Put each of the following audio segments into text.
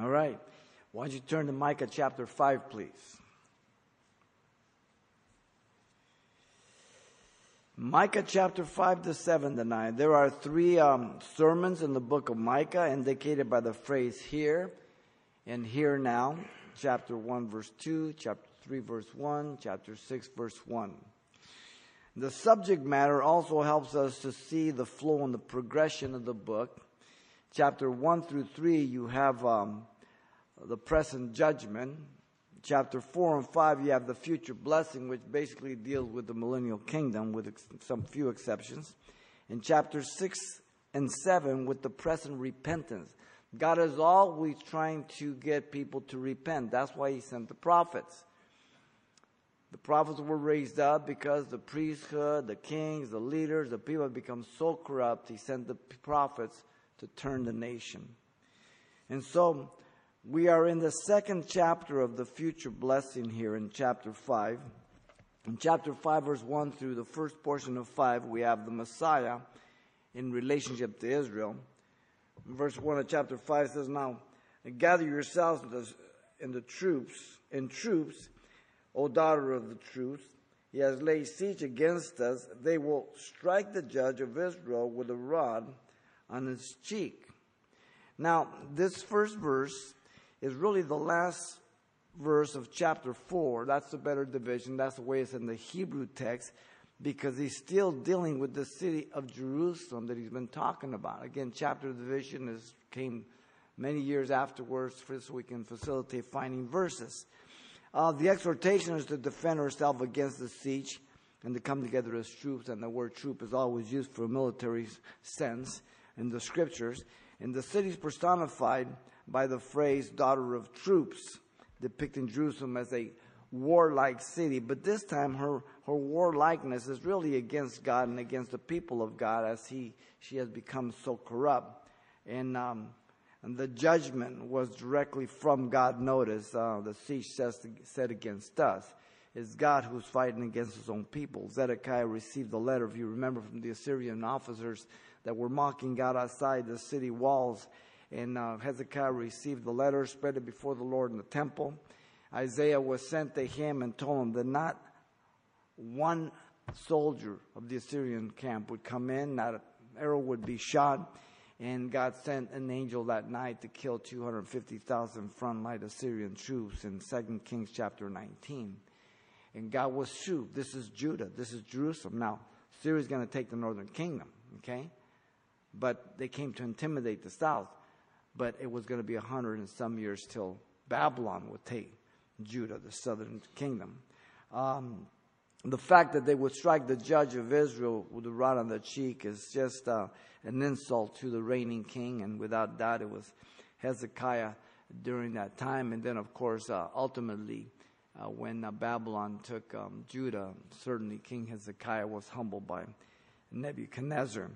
All right. Why don't you turn to Micah chapter 5, please. Micah chapter 5 to 7 to 9. There are three sermons in the book of Micah indicated by the phrase here and here now. Chapter 1 verse 2, chapter 3 verse 1, chapter 6 verse 1. The subject matter also helps us to see the flow and the progression of the book. Chapter 1 through 3 you have the present judgment. Chapter 4 and 5, you have the future blessing, which basically deals with the millennial kingdom, with some few exceptions. In chapter 6 and 7, with the present repentance. God is always trying to get people to repent. That's why he sent the prophets. The prophets were raised up because the priesthood, the kings, the leaders, the people have become so corrupt. He sent the prophets to turn the nation. And so we are in the second chapter of the future blessing here in chapter 5. In chapter 5, verse 1 through the first portion of 5, we have the Messiah in relationship to Israel. Verse 1 of chapter 5 says, "Now gather yourselves in the troops, O daughter of the truth. He has laid siege against us. They will strike the judge of Israel with a rod on his cheek." Now, this first verse is really the last verse of chapter 4. That's the better division. That's the way it's in the Hebrew text, because he's still dealing with the city of Jerusalem that he's been talking about. Again, chapter division came many years afterwards, so we can facilitate finding verses. The exhortation is to defend herself against the siege and to come together as troops, and the word troop is always used for a military sense in the scriptures. And the city's personified by the phrase daughter of troops, depicting Jerusalem as a warlike city. But this time her warlikeness is really against God and against the people of God, as she has become so corrupt. And the judgment was directly from God. Notice the siege said against us. It's God who's fighting against his own people. Zedekiah received a letter, if you remember, from the Assyrian officers that were mocking God outside the city walls. And Hezekiah received the letter, spread it before the Lord in the temple. Isaiah was sent to him and told him that not one soldier of the Assyrian camp would come in, not an arrow would be shot. And God sent an angel that night to kill 250,000 frontline Assyrian troops in 2 Kings chapter 19. And God was shoot. This is Judah. This is Jerusalem. Now, Syria is going to take the northern kingdom, okay? But they came to intimidate the south. But it was going to be 100 and some years till Babylon would take Judah, the southern kingdom. The fact that they would strike the judge of Israel with a rod on the cheek is just an insult to the reigning king. And without doubt, it was Hezekiah during that time. And then, of course, ultimately, when Babylon took Judah, certainly King Hezekiah was humbled by Nebuchadnezzar.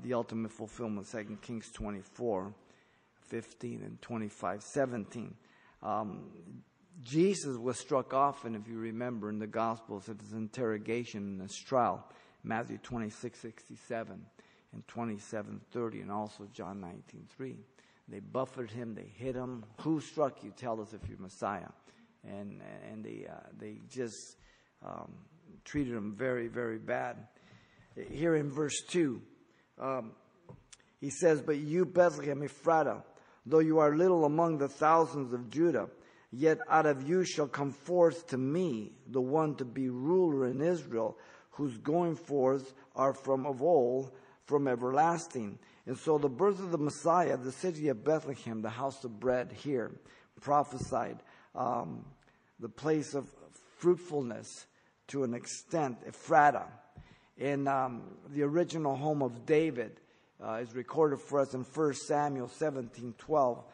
The ultimate fulfillment, 2 Kings 24. 15 and 25, 17. Jesus was struck often, if you remember, in the Gospels at his interrogation and his trial, Matthew 26:67 and 27:30, and also John 19:3. They buffeted him, they hit him. Who struck you? Tell us if you're Messiah. And they just treated him very, very bad. Here in verse 2, he says, "But you, Bethlehem Ephrathah, though you are little among the thousands of Judah, yet out of you shall come forth to me the one to be ruler in Israel, whose going forth are from of old, from everlasting." And so the birth of the Messiah, the city of Bethlehem, the house of bread here, prophesied, the place of fruitfulness to an extent, Ephrathah, and the original home of David, is recorded for us in 1 Samuel 17:12.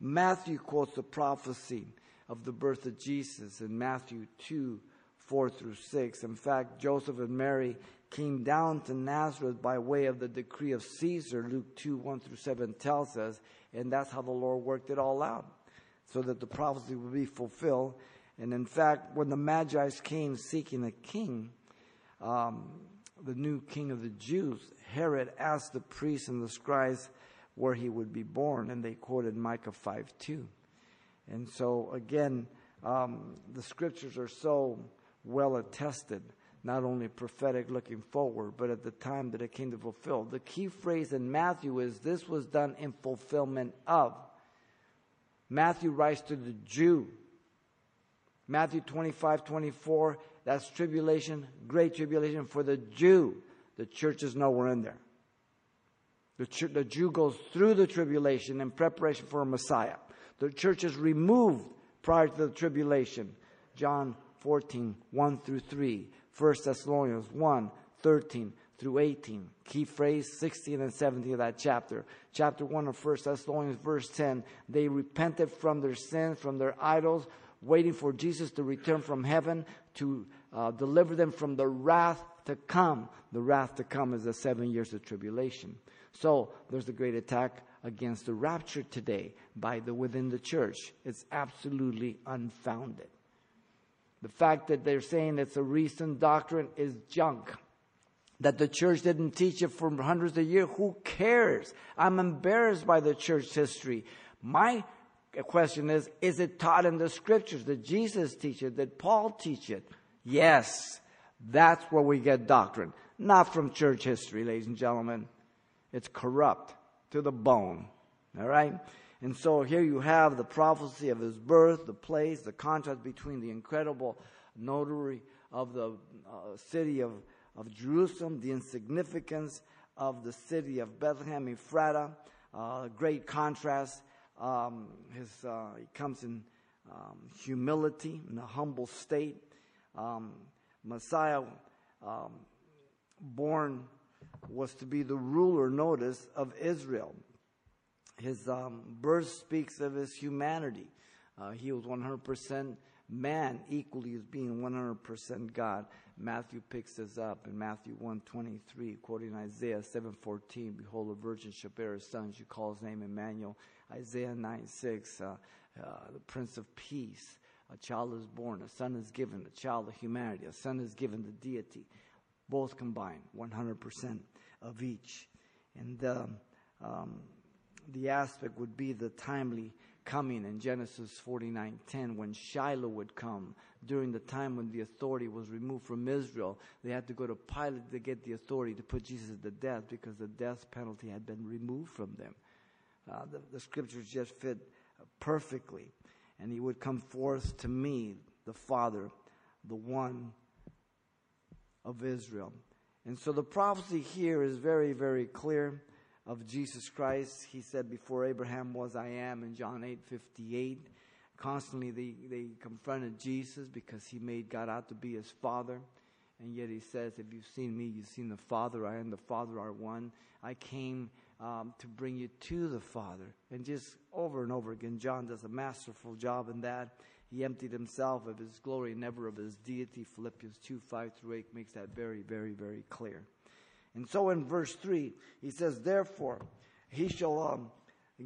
Matthew quotes the prophecy of the birth of Jesus in Matthew 2:4 through 6. In fact, Joseph and Mary came down to Nazareth by way of the decree of Caesar, Luke 2:1 through 7 tells us, and that's how the Lord worked it all out, so that the prophecy would be fulfilled. And in fact, when the Magi came seeking a king, the new king of the Jews, Herod asked the priests and the scribes where he would be born, and they quoted Micah 5:2. And so again, the scriptures are so well attested, not only prophetic looking forward, but at the time that it came to fulfill. The key phrase in Matthew is, this was done in fulfillment of. Matthew writes to the Jew. Matthew 25:24, that's tribulation, great tribulation for the Jew. The church is nowhere in there. The Jew goes through the tribulation in preparation for a Messiah. The church is removed prior to the tribulation. John 14:1-3. 1 Thessalonians 1:13-18. Key phrase 16 and 17 of that chapter. Chapter 1 of 1 Thessalonians, verse 10. They repented from their sins, from their idols, waiting for Jesus to return from heaven to deliver them from the wrath to come. The wrath to come is the 7 years of tribulation. So there's a great attack against the rapture today within the church. It's absolutely unfounded. The fact that they're saying it's a recent doctrine is junk. That the church didn't teach it for hundreds of years. Who cares? I'm embarrassed by the church's history. My question is it taught in the scriptures? Did Jesus teach it? Did Paul teach it? Yes. That's where we get doctrine. Not from church history, ladies and gentlemen. It's corrupt to the bone. All right? And so here you have the prophecy of his birth, the place, the contrast between the incredible notary of the city of Jerusalem, the insignificance of the city of Bethlehem, Ephrathah, great contrast. He comes in humility, in a humble state. Messiah, born, was to be the ruler, notice, of Israel. His birth speaks of his humanity. He was 100% man, equally as being 100% God. Matthew picks this up in Matthew 1:23, quoting Isaiah 7:14, "Behold, a virgin shall bear a son; she calls his name Emmanuel." Isaiah 9:6, "The Prince of Peace, a child is born, a son is given, a child of humanity, a son is given to deity." Both combined, 100% of each, and the aspect would be the timely coming in Genesis 49:10, when Shiloh would come during the time when the authority was removed from Israel. They had to go to Pilate to get the authority to put Jesus to death because the death penalty had been removed from them. The scriptures just fit perfectly. And he would come forth to me, the Father, the one of Israel. And so the prophecy here is very, very clear. Of Jesus Christ, he said, "Before Abraham was, I am," in John 8:58. Constantly they confronted Jesus because he made God out to be his father. And yet he says, "If you've seen me, you've seen the Father. I and the Father are one. I came to bring you to the Father." And just over and over again, John does a masterful job in that. He emptied himself of his glory, never of his deity. Philippians 2:5-8 makes that very, very, very clear. And so in verse 3, he says, "Therefore, he shall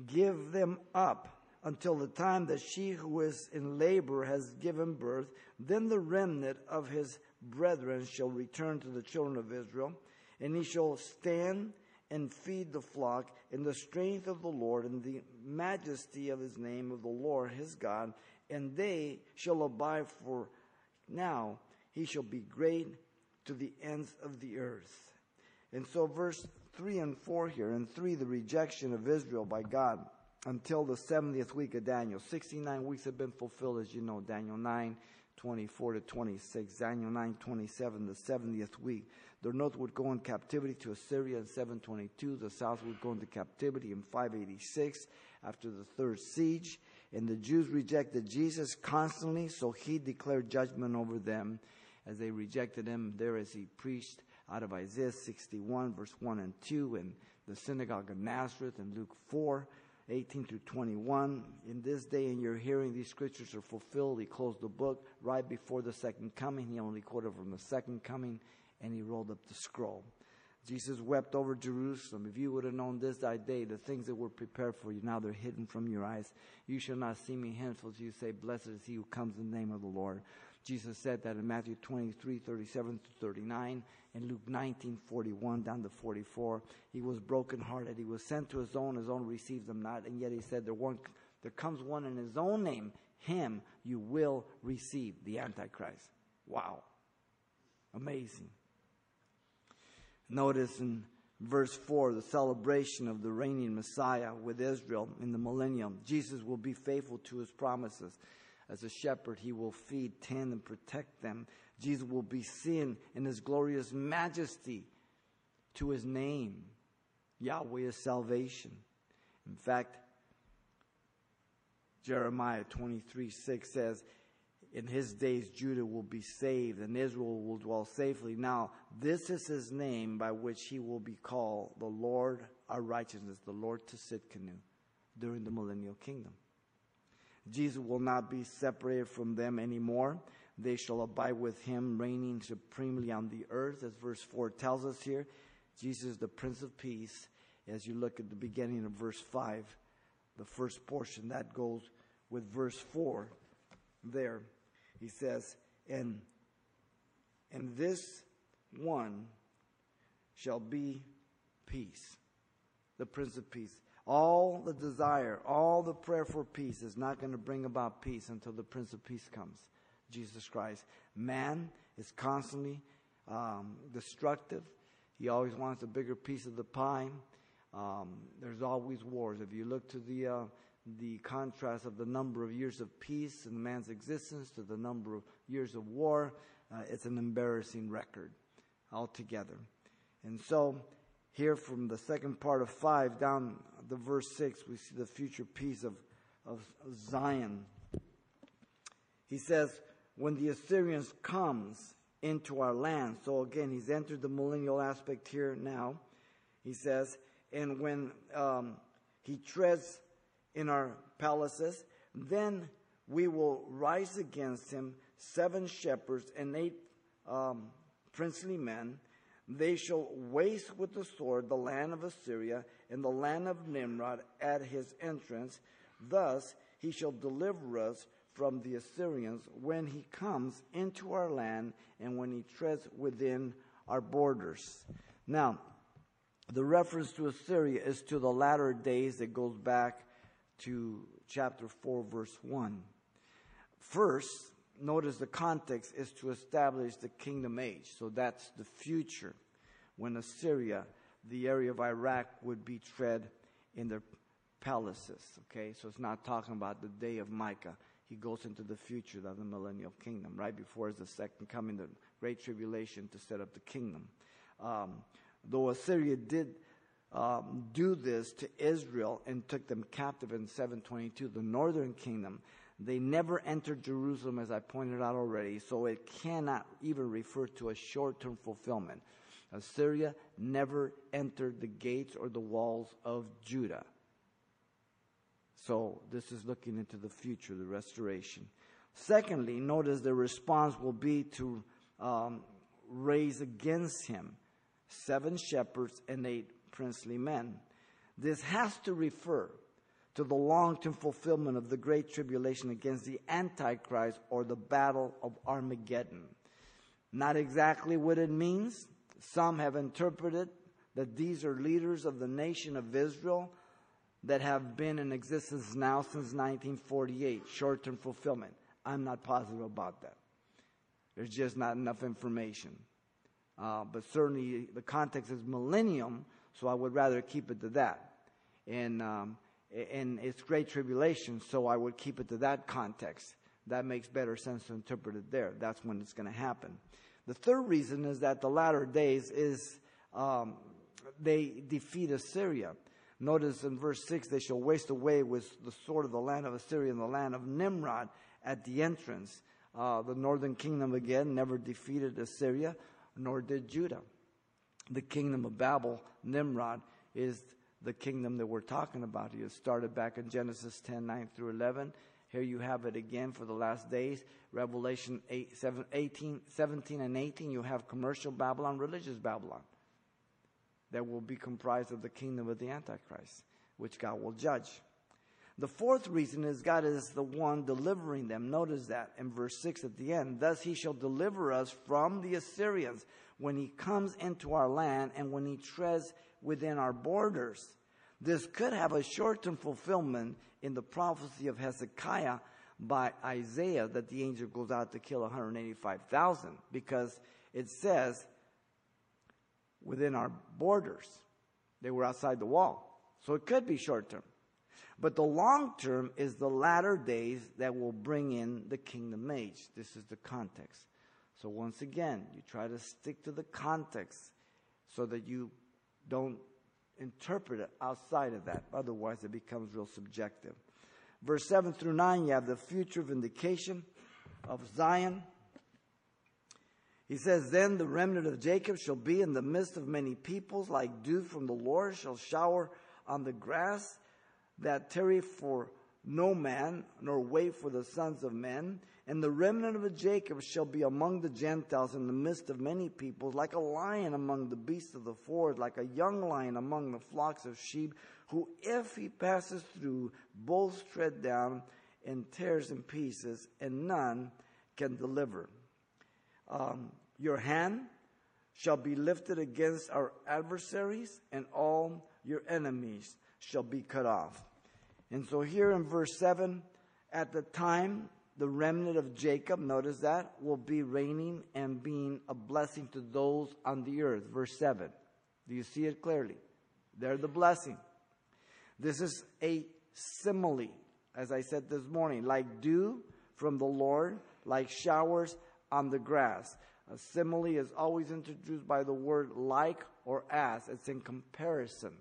give them up until the time that she who is in labor has given birth. Then the remnant of his brethren shall return to the children of Israel, and he shall stand and feed the flock in the strength of the Lord and the majesty of his name of the Lord his God. And they shall abide for now. He shall be great to the ends of the earth." And so verse 3 and 4 here. In 3, the rejection of Israel by God until the 70th week of Daniel. 69 weeks have been fulfilled, as you know. Daniel 9:24-26. Daniel 9:27, the 70th week. The north would go in captivity to Assyria in 722. The south would go into captivity in 586 after the third siege. And the Jews rejected Jesus constantly, so he declared judgment over them as they rejected him there as he preached out of Isaiah 61, verse 1 and 2, and the synagogue of Nazareth, and Luke 4:18-21. "In this day in your hearing, these scriptures are fulfilled." He closed the book right before the second coming. He only quoted from the second coming, and he rolled up the scroll. Jesus wept over Jerusalem. "If you would have known this thy day, the things that were prepared for you, now they're hidden from your eyes. You shall not see me henceforth. You say, blessed is he who comes in the name of the Lord." Jesus said that in Matthew 23:37-39, and Luke 19:41 down to 44. He was brokenhearted. He was sent to his own received him not. And yet he said, there comes one in his own name, him you will receive, the Antichrist. Wow. Amazing. Notice in verse 4, the celebration of the reigning Messiah with Israel in the millennium. Jesus will be faithful to his promises. As a shepherd, he will feed, tend, and protect them. Jesus will be seen in his glorious majesty to his name. Yahweh is salvation. In fact, Jeremiah 23:6 says, in his days Judah will be saved and Israel will dwell safely. Now, this is his name by which he will be called, the Lord our righteousness, the Lord Tsidkenu, during the millennial kingdom. Jesus will not be separated from them anymore. They shall abide with him, reigning supremely on the earth, as verse 4 tells us here. Jesus is the Prince of Peace. As you look at the beginning of verse 5, the first portion, that goes with verse 4 there. He says, and this one shall be peace, the Prince of Peace. All the desire, all the prayer for peace is not going to bring about peace until the Prince of Peace comes, Jesus Christ. Man is constantly destructive. He always wants a bigger piece of the pie. There's always wars. If you look to the contrast of the number of years of peace in man's existence to the number of years of war, it's an embarrassing record altogether. And so, here from the second part of 5 down to verse 6, we see the future peace of Zion. He says, when the Assyrians comes into our land. So again, he's entered the millennial aspect here now. He says, and when he treads in our palaces, then we will rise against him 7 shepherds and 8 princely men. They shall waste with the sword the land of Assyria and the land of Nimrod at his entrance. Thus he shall deliver us from the Assyrians when he comes into our land and when he treads within our borders. Now, the reference to Assyria is to the latter days that goes back to chapter 4, verse 1. First, notice the context is to establish the kingdom age. So that's the future when Assyria, the area of Iraq, would be tread in their palaces. Okay, so it's not talking about the day of Micah. He goes into the future of the millennial kingdom, right before is the second coming, the great tribulation to set up the kingdom. Though Assyria did do this to Israel and took them captive in 722, the northern kingdom, they never entered Jerusalem, as I pointed out already, so it cannot even refer to a short-term fulfillment. Assyria never entered the gates or the walls of Judah. So this is looking into the future, the restoration. Secondly, notice the response will be to raise against him 7 shepherds and 8 princely men. This has to refer to the long-term fulfillment of the great tribulation against the Antichrist, or the battle of Armageddon. Not exactly what it means. Some have interpreted that these are leaders of the nation of Israel that have been in existence now since 1948, short-term fulfillment. I'm not positive about that. There's just not enough information. But certainly the context is millennium, so I would rather keep it to that. And it's great tribulation, so I would keep it to that context. That makes better sense to interpret it there. That's when it's going to happen. The third reason is that the latter days is they defeat Assyria. Notice in verse 6, they shall waste away with the sword of the land of Assyria and the land of Nimrod at the entrance. The northern kingdom, again, never defeated Assyria, nor did Judah. The kingdom of Babel, Nimrod, is the kingdom that we're talking about here. It started back in Genesis 10, 9 through 11. Here you have it again for the last days. Revelation 17 and 18, you have commercial Babylon, religious Babylon, that will be comprised of the kingdom of the Antichrist, which God will judge. The fourth reason is God is the one delivering them. Notice that in verse 6 at the end. Thus he shall deliver us from the Assyrians when he comes into our land and when he treads within our borders. This could have a short-term fulfillment in the prophecy of Hezekiah by Isaiah that the angel goes out to kill 185,000, because it says within our borders. They were outside the wall. So it could be short-term. But the long-term is the latter days that will bring in the kingdom age. This is the context. So once again, you try to stick to the context so that you don't interpret it outside of that. Otherwise, it becomes real subjective. Verse 7 through 9, you have the future vindication of Zion. He says, then the remnant of Jacob shall be in the midst of many peoples, like dew from the Lord shall shower on the grass, that tarry for no man, nor wait for the sons of men. And the remnant of Jacob shall be among the Gentiles in the midst of many peoples, like a lion among the beasts of the forest, like a young lion among the flocks of sheep, who if he passes through, both tread down and tears in pieces, and none can deliver. Your hand shall be lifted against our adversaries, and all your enemies shall be cut off. And so here in verse 7, at the time, the remnant of Jacob, notice that, will be reigning and being a blessing to those on the earth. Verse 7. Do you see it clearly? They're the blessing. This is a simile, as I said this morning, like dew from the Lord, like showers on the grass. A simile is always introduced by the word like or as. It's in comparison.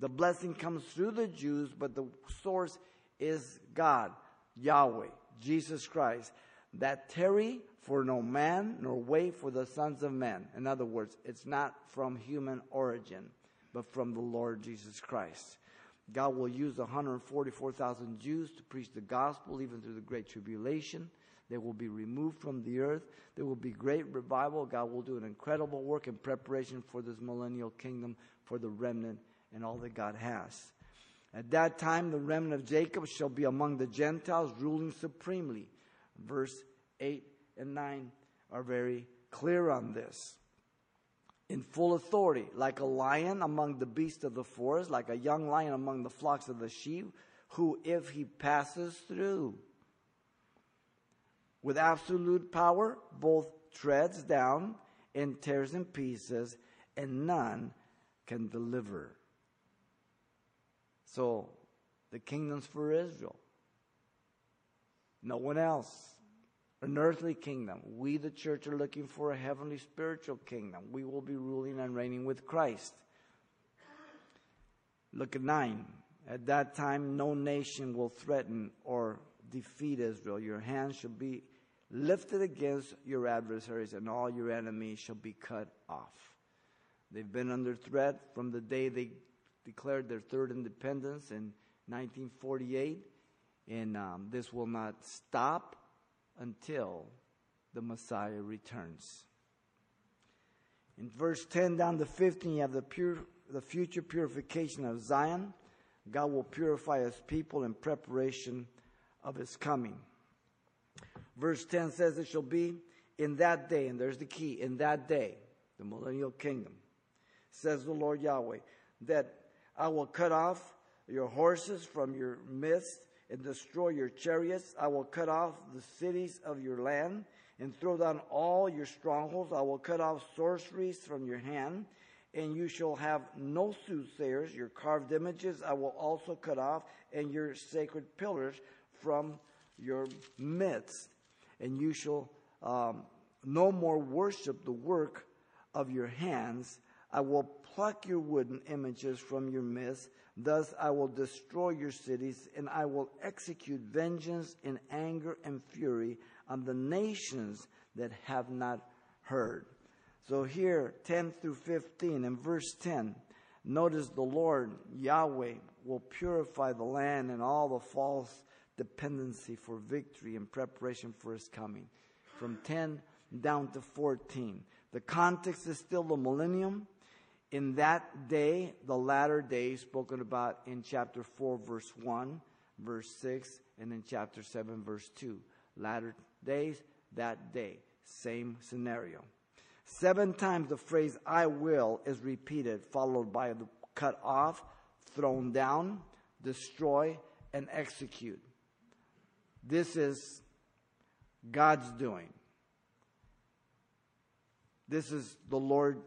The blessing comes through the Jews, but the source is God, Yahweh, Jesus Christ, that tarry for no man, nor wait for the sons of men. In other words, it's not from human origin, but from the Lord Jesus Christ. God will use 144,000 Jews to preach the gospel, even through the Great Tribulation. They will be removed from the earth. There will be great revival. God will do an incredible work in preparation for this millennial kingdom, for the remnant and all that God has. At that time, the remnant of Jacob shall be among the Gentiles, ruling supremely. Verse 8 and 9 are very clear on this. In full authority, like a lion among the beasts of the forest, like a young lion among the flocks of the sheep, who, if he passes through, with absolute power, both treads down and tears in pieces, and none can deliver. So, the kingdom's for Israel. No one else. An earthly kingdom. We, the church, are looking for a heavenly spiritual kingdom. We will be ruling and reigning with Christ. Look at 9. At that time, no nation will threaten or defeat Israel. Your hand shall be lifted against your adversaries, and all your enemies shall be cut off. They've been under threat from the day they declared their third independence in 1948, and this will not stop until the Messiah returns. In verse 10 down to 15, you have the future purification of Zion. God will purify his people in preparation of his coming. Verse 10 says, it shall be in that day, and there's the key, in that day, the millennial kingdom, says the Lord Yahweh, that I will cut off your horses from your midst and destroy your chariots. I will cut off the cities of your land and throw down all your strongholds. I will cut off sorceries from your hand, and you shall have no soothsayers. Your carved images I will also cut off, and your sacred pillars from your midst. And you shall no more worship the work of your hands. I will pluck your wooden images from your midst. Thus I will destroy your cities, and I will execute vengeance in anger and fury on the nations that have not heard. So here, 10 through 15, in verse 10, notice the Lord, Yahweh, will purify the land and all the false dependency for victory in preparation for his coming. From 10 down to 14. The context is still the millennium. In that day, the latter day spoken about in chapter 4, verse 1, verse 6, and then chapter 7, verse 2. Latter days, that day. Same scenario. 7 times the phrase I will is repeated, followed by the cut off, thrown down, destroy, and execute. This is God's doing. This is the Lord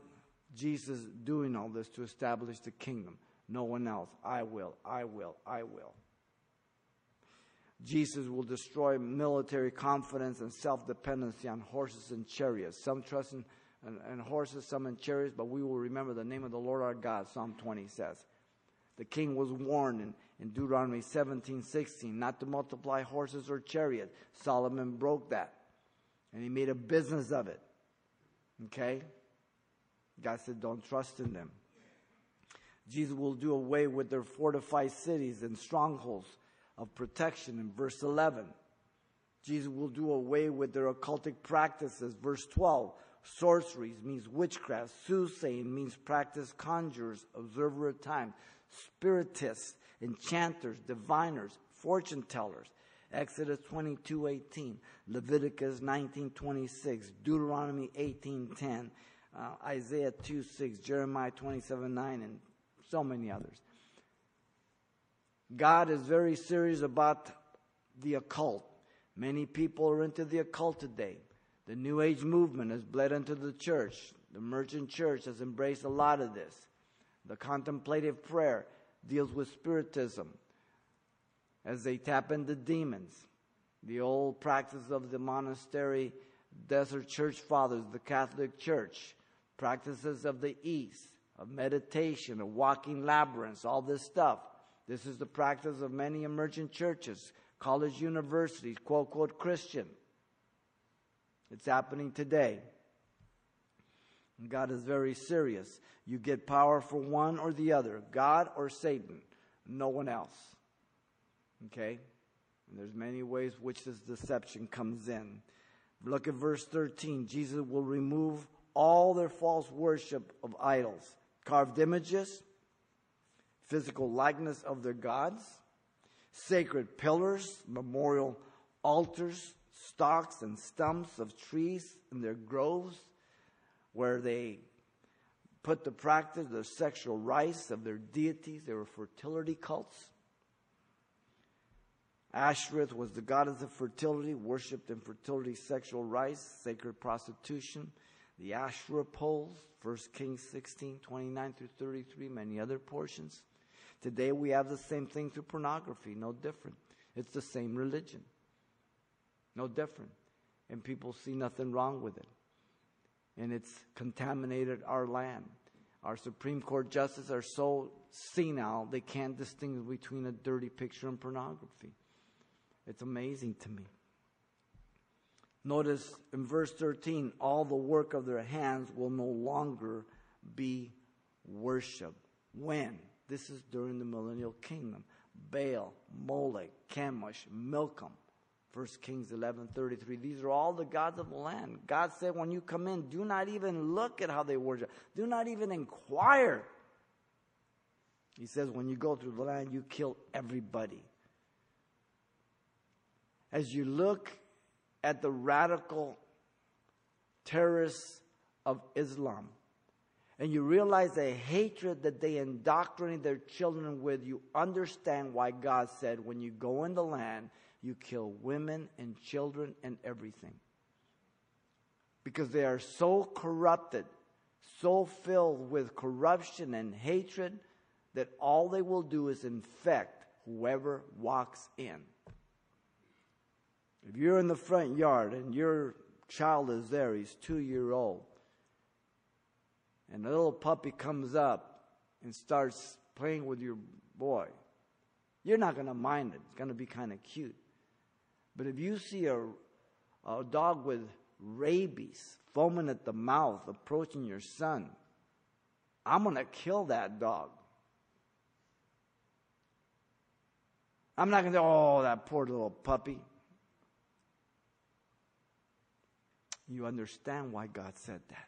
Jesus doing all this to establish the kingdom. No one else. I will, I will, I will. Jesus will destroy military confidence and self-dependency on horses and chariots. Some trust in horses, some in chariots, but we will remember the name of the Lord our God, Psalm 20 says. The king was warned in Deuteronomy 17:16 not to multiply horses or chariots. Solomon broke that, and he made a business of it. Okay? God said, don't trust in them. Jesus will do away with their fortified cities and strongholds of protection in verse 11. Jesus will do away with their occultic practices. Verse 12. Sorceries means witchcraft. Soothsaying means practice conjurers, observer of time, spiritists, enchanters, diviners, fortune tellers. Exodus 22:18, Leviticus 19:26, Deuteronomy 18:10, Isaiah 2:6, Jeremiah 27:9, and so many others. God is very serious about the occult. Many people are into the occult today. The New Age movement has bled into the church. The merchant church has embraced a lot of this. The contemplative prayer deals with spiritism as they tap into demons. The old practice of the monastery desert church fathers, the Catholic Church, practices of the East, of meditation, of walking labyrinths, all this stuff. This is the practice of many emergent churches, college universities, quote-unquote Christian. It's happening today. God is very serious. You get power for one or the other, God or Satan, no one else. Okay? And there's many ways which this deception comes in. Look at verse 13. Jesus will remove all their false worship of idols, carved images, physical likeness of their gods, sacred pillars, memorial altars, stalks and stumps of trees in their groves, where they put to practice the sexual rites of their deities. They were fertility cults. Ashtoreth was the goddess of fertility, worshipped in fertility sexual rites, sacred prostitution, the Asherah poles, 1 Kings 16:29 through 33, many other portions. Today we have the same thing through pornography, no different. It's the same religion, no different. And people see nothing wrong with it. And it's contaminated our land. Our Supreme Court justices are so senile, they can't distinguish between a dirty picture and pornography. It's amazing to me. Notice in verse 13, all the work of their hands will no longer be worship. When? This is during the millennial kingdom. Baal, Molech, Chemosh, Milcom. 1 Kings 11:33. These are all the gods of the land. God said, when you come in, do not even look at how they worship. Do not even inquire. He says, when you go through the land, you kill everybody. As you look at the radical terrorists of Islam, and you realize the hatred that they indoctrinate their children with, you understand why God said, when you go in the land, you kill women and children and everything. Because they are so corrupted, so filled with corruption and hatred, that all they will do is infect whoever walks in. If you're in the front yard and your child is there, he's 2-year-old, and a little puppy comes up and starts playing with your boy, you're not going to mind it. It's going to be kind of cute. But if you see a dog with rabies foaming at the mouth approaching your son, I'm going to kill that dog. I'm not going to say, oh, that poor little puppy. You understand why God said that.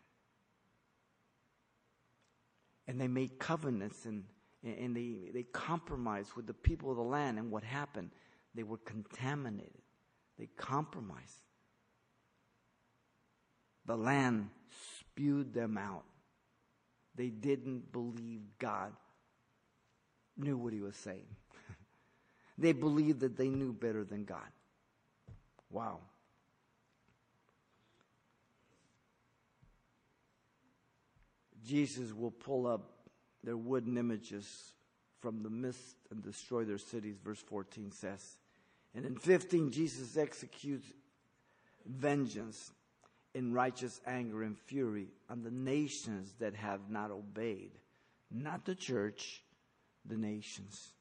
And they made covenants and and they compromised with the people of the land. And what happened? They were contaminated. They compromised. The land spewed them out. They didn't believe God knew what he was saying. They believed that they knew better than God. Wow. Jesus will pull up their wooden images from the mist and destroy their cities, verse 14 says. And in 15, Jesus executes vengeance in righteous anger and fury on the nations that have not obeyed. Not the church, the nations.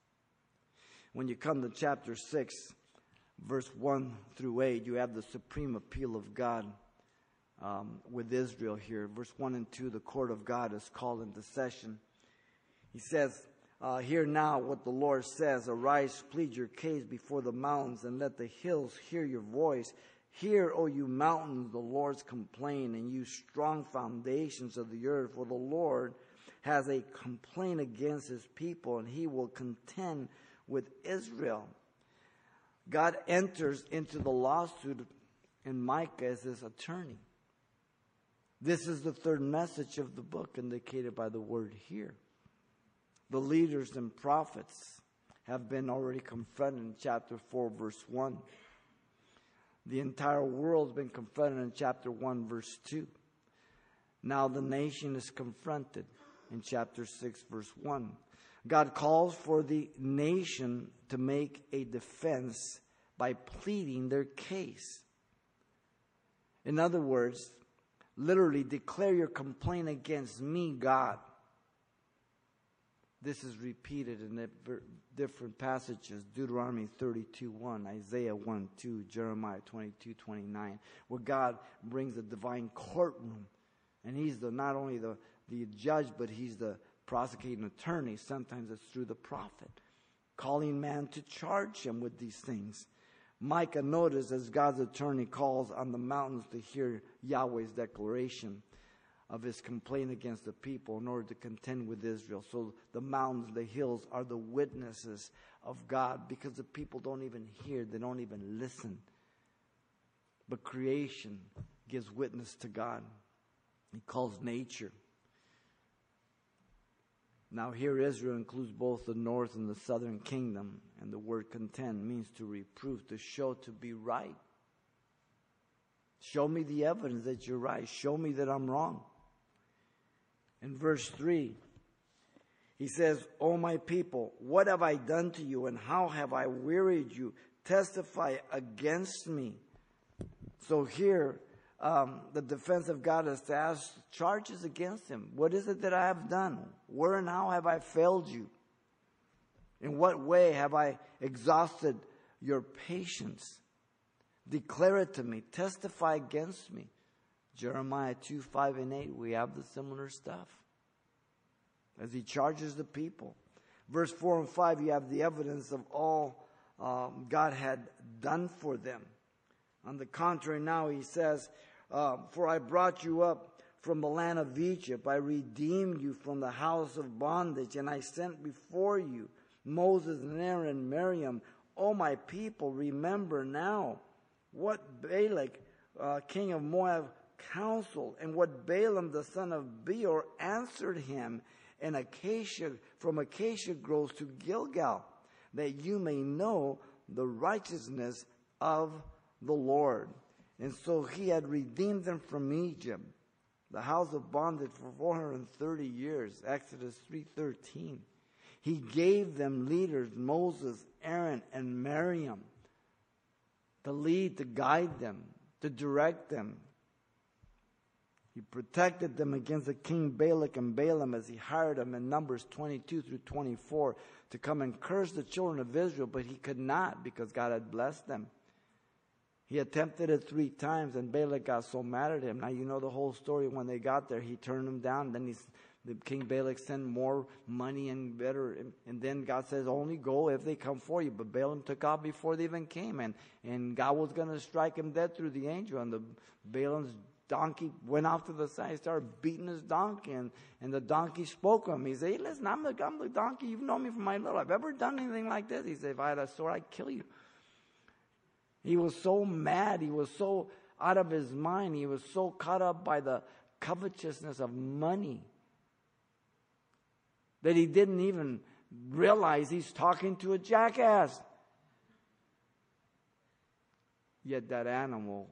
When you come to chapter 6, verse 1 through 8, you have the supreme appeal of God with Israel here. Verse 1 and 2, the court of God is called into session. He says, hear now what the Lord says. Arise, plead your case before the mountains, and let the hills hear your voice. Hear, O you mountains, the Lord's complaint, and you strong foundations of the earth. For the Lord has a complaint against his people, and he will contend with Israel. God enters into the lawsuit, and Micah is his attorney. This is the third message of the book, indicated by the word here. The leaders and prophets have been already confronted in chapter 4, verse 1. The entire world has been confronted in chapter 1, verse 2. Now the nation is confronted in chapter 6, verse 1. God calls for the nation to make a defense by pleading their case. In other words, literally declare your complaint against me, God. This is repeated in different passages. Deuteronomy 32:1, Isaiah 1:2, Jeremiah 22:29, where God brings the divine courtroom. And he's not only the judge, but he's the prosecuting attorney. Sometimes it's through the prophet, calling man to charge him with these things. Micah noticed as God's attorney calls on the mountains to hear Yahweh's declaration of his complaint against the people in order to contend with Israel. So the mountains, the hills are the witnesses of God, because the people don't even hear. They don't even listen. But creation gives witness to God. He calls nature. Now here Israel includes both the north and the southern kingdom. And the word contend means to reprove, to show to be right. Show me the evidence that you're right. Show me that I'm wrong. In verse 3, he says, O my people, what have I done to you, and how have I wearied you? Testify against me. So here, the defense of God is to ask charges against him. What is it that I have done? Where and how have I failed you? In what way have I exhausted your patience? Declare it to me. Testify against me. Jeremiah 2:5 and 8, we have the similar stuff. As he charges the people. Verse 4 and 5, you have the evidence of all God had done for them. On the contrary, now he says, for I brought you up from the land of Egypt. I redeemed you from the house of bondage. And I sent before you Moses and Aaron and Miriam. O my people, remember now what Balak, king of Moab, counseled, and what Balaam, the son of Beor, answered him. And from Acacia grows to Gilgal, that you may know the righteousness of the Lord. And so he had redeemed them from Egypt, the house of bondage, for 430 years, Exodus 3:13. He gave them leaders, Moses, Aaron, and Miriam, to lead, to guide them, to direct them. He protected them against the king Balak and Balaam as he hired them in Numbers 22 through 24 to come and curse the children of Israel, but he could not because God had blessed them. He attempted it 3 times, and Balak got so mad at him. Now you know the whole story. When they got there, he turned them down. Then the king Balak sent more money and better. And then God says, only go if they come for you. But Balaam took out before they even came. And God was going to strike him dead through the angel. And Balaam's donkey went off to the side, started beating his donkey, and the donkey spoke to him. He said, hey, listen, I'm the donkey. You've known me from my little. I've ever done anything like this. He said, if I had a sword, I'd kill you. He was so mad. He was so out of his mind. He was so caught up by the covetousness of money that he didn't even realize he's talking to a jackass. Yet that animal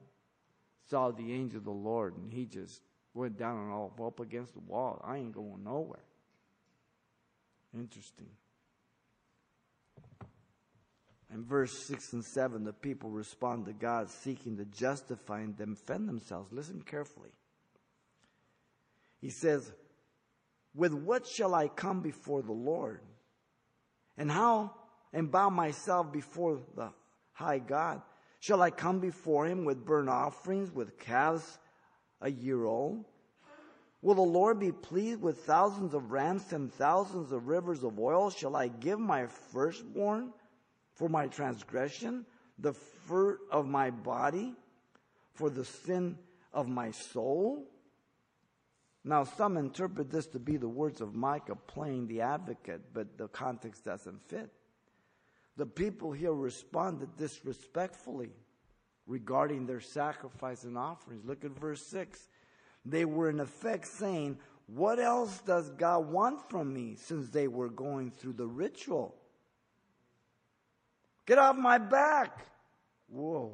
saw the angel of the Lord, and he just went down and all up against the wall. I ain't going nowhere. Interesting. In verse 6 and 7, the people respond to God, seeking to justify and defend themselves. Listen carefully. He says, with what shall I come before the Lord? And how and bow myself before the high God? Shall I come before him with burnt offerings, with calves a year old? Will the Lord be pleased with thousands of rams and thousands of rivers of oil? Shall I give my firstborn for my transgression, the fruit of my body, for the sin of my soul? Now, some interpret this to be the words of Micah playing the advocate, but the context doesn't fit. The people here responded disrespectfully regarding their sacrifice and offerings. Look at verse 6. They were in effect saying, what else does God want from me, since they were going through the ritual? Get off my back. Whoa.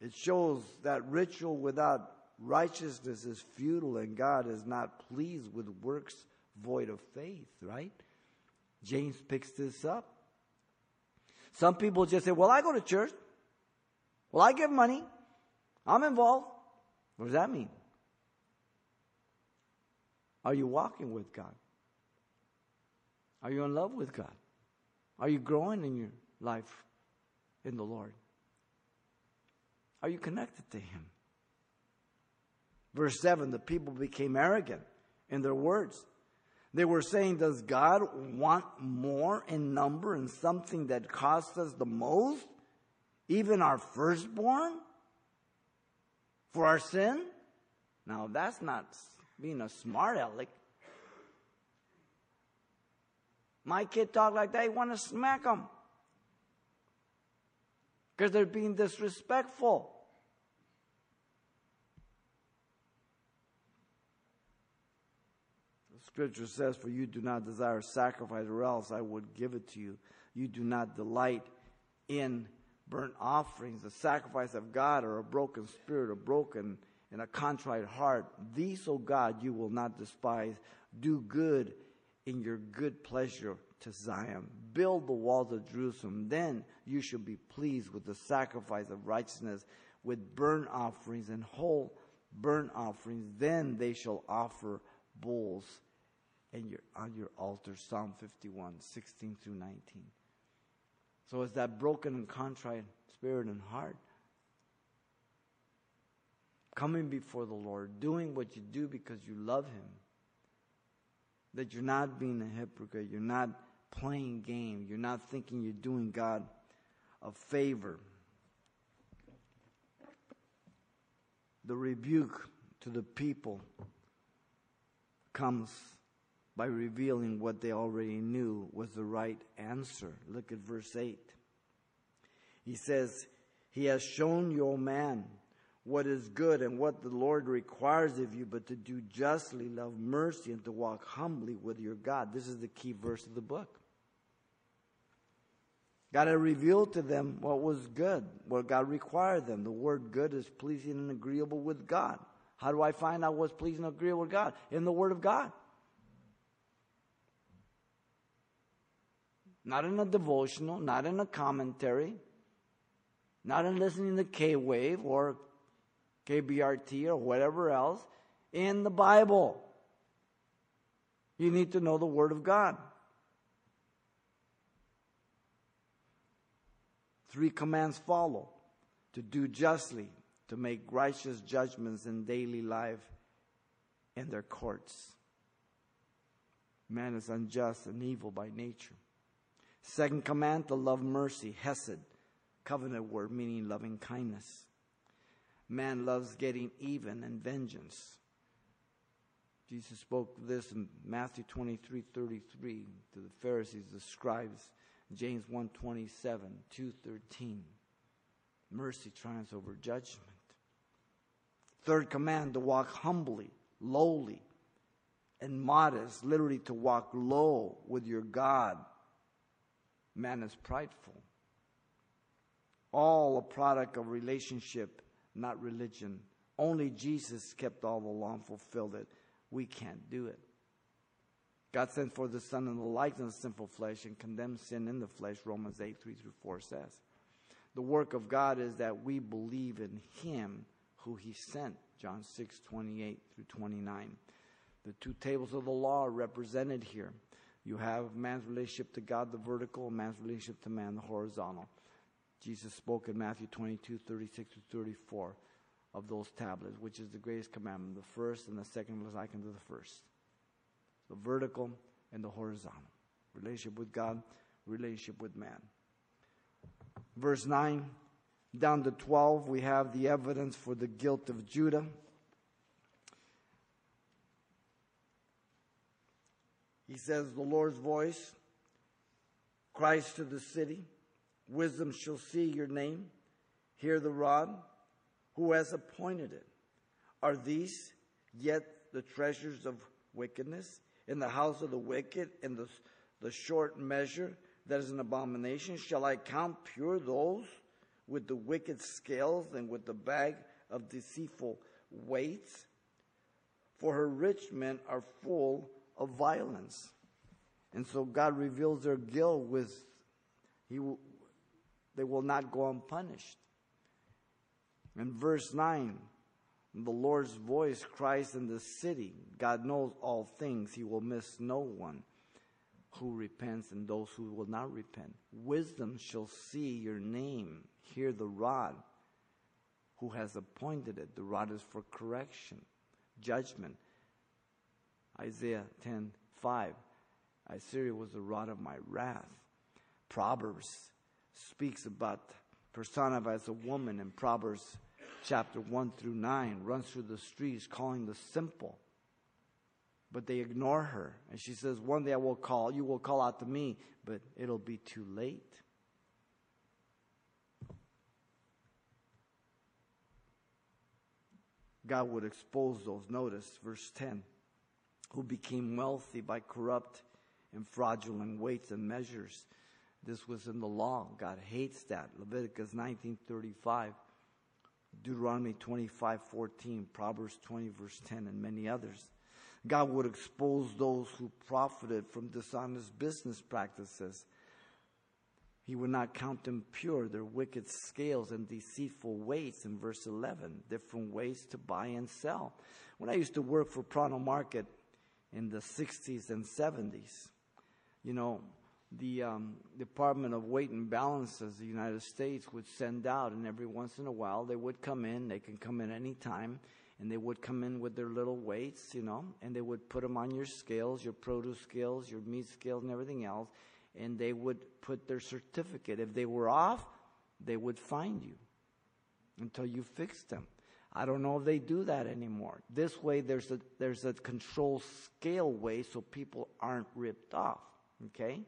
It shows that ritual without righteousness is futile, and God is not pleased with works void of faith, right? James picks this up. Some people just say, well, I go to church. Well, I give money. I'm involved. What does that mean? Are you walking with God? Are you in love with God? Are you growing in your life in the Lord? Are you connected to Him? Verse 7, the people became arrogant in their words. They were saying, does God want more in number and something that costs us the most? Even our firstborn? For our sin? Now that's not being a smart aleck. My kid talk like that, you want to smack them. Because they're being disrespectful. Scripture says, for you do not desire sacrifice, or else I would give it to you. You do not delight in burnt offerings, the sacrifice of God, or a broken spirit, or broken and a contrite heart. These, O God, you will not despise. Do good in your good pleasure to Zion. Build the walls of Jerusalem. Then you shall be pleased with the sacrifice of righteousness, with burnt offerings and whole burnt offerings. Then they shall offer bulls and on your altar. Psalm 51, 16 through 19. So it's that broken and contrite spirit and heart coming before the Lord, doing what you do because you love Him, that you're not being a hypocrite, you're not playing game, you're not thinking you're doing God a favor. The rebuke to the people comes by revealing what they already knew was the right answer. Look at verse 8. He says, He has shown you, O man, what is good and what the Lord requires of you, but to do justly, love mercy, and to walk humbly with your God. This is the key verse of the book. God had revealed to them what was good, what God required them. The word good is pleasing and agreeable with God. How do I find out what's pleasing and agreeable with God? In the Word of God. Not in a devotional, not in a commentary, not in listening to K-Wave or KBRT or whatever else. In the Bible. You need to know the Word of God. 3 commands follow. To do justly, to make righteous judgments in daily life in their courts. Man is unjust and evil by nature. Second command, to love mercy, hesed, covenant word, meaning loving kindness. Man loves getting even and vengeance. Jesus spoke this in Matthew 23:33 to the Pharisees, the scribes, James 1:27, 2:13. Mercy triumphs over judgment. Third command, to walk humbly, lowly, and modest. Literally, to walk low with your God. Man is prideful. All a product of relationship, not religion. Only Jesus kept all the law and fulfilled it. We can't do it. God sent forth the Son in the likeness of sinful flesh and condemned sin in the flesh, Romans 8:3-4 says. The work of God is that we believe in Him who He sent, John 6:28-29. The two tables of the law are represented here. You have man's relationship to God, the vertical, and man's relationship to man, the horizontal. Jesus spoke in Matthew 22:36-34 of those tablets, which is the greatest commandment. The first and the second was likened to the first. The vertical and the horizontal. Relationship with God, relationship with man. Verse 9, down to 12, we have the evidence for the guilt of Judah. He says, the Lord's voice cries to the city. Wisdom shall see your name, hear the rod, who has appointed it. Are these yet the treasures of wickedness in the house of the wicked, in the short measure that is an abomination? Shall I count pure those with the wicked scales and with the bag of deceitful weights? For her rich men are full of violence. And so God reveals their guilt with, they will not go unpunished. In verse 9, the Lord's voice cries in the city. God knows all things. He will miss no one who repents and those who will not repent. Wisdom shall see your name, hear the rod, who has appointed it. The rod is for correction, judgment. Isaiah 10:5. Assyria was the rod of my wrath. Proverbs speaks about, personified as a woman in Proverbs chapter 1-9, runs through the streets calling the simple. But they ignore her. And she says, one day I will call. You will call out to me, but it'll be too late. God would expose those. Notice verse 10. Who became wealthy by corrupt and fraudulent weights and measures. This was in the law. God hates that. Leviticus 19:35. Deuteronomy 25:14. Proverbs 20:10, and many others. God would expose those who profited from dishonest business practices. He would not count them pure, their wicked scales and deceitful weights in verse 11, different ways to buy and sell. When I used to work for Pronto Market in the 60s and 70s, you know, the Department of Weight and Balances of the United States would send out, and every once in a while they would come in. They can come in any time. And they would come in with their little weights, you know, and they would put them on your scales, your produce scales, your meat scales, and everything else. And they would put their certificate. If they were off, they would fine you until you fixed them. I don't know if they do that anymore. This way, there's a control scale way so people aren't ripped off, okay?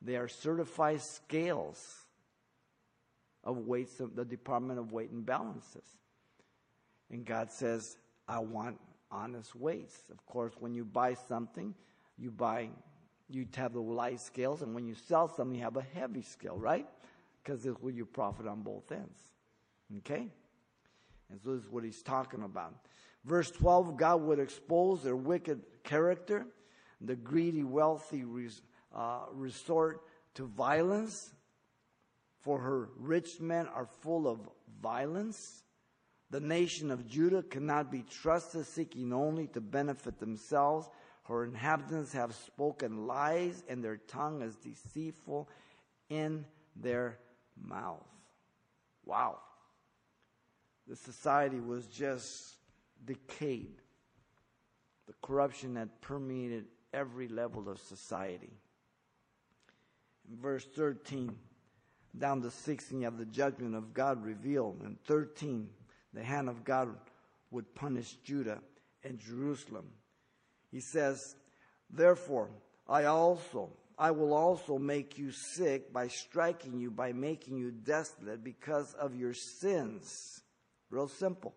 They are certified scales of weights of the Department of Weight and Balances. And God says, I want honest weights. Of course, when you buy something, you have the light scales. And when you sell something, you have a heavy scale, right? Because this will you profit on both ends. Okay? And so this is what he's talking about. Verse 12, God would expose their wicked character. The greedy, wealthy resort to violence. For her rich men are full of violence. The nation of Judah cannot be trusted, seeking only to benefit themselves. Her inhabitants have spoken lies, and their tongue is deceitful in their mouth. Wow. The society was just decayed. The corruption had permeated every level of society. In verse 13, down to 16, you have the judgment of God revealed. In 13, the hand of God would punish Judah and Jerusalem. He says, therefore, I will also make you sick by striking you, by making you desolate because of your sins. Real simple.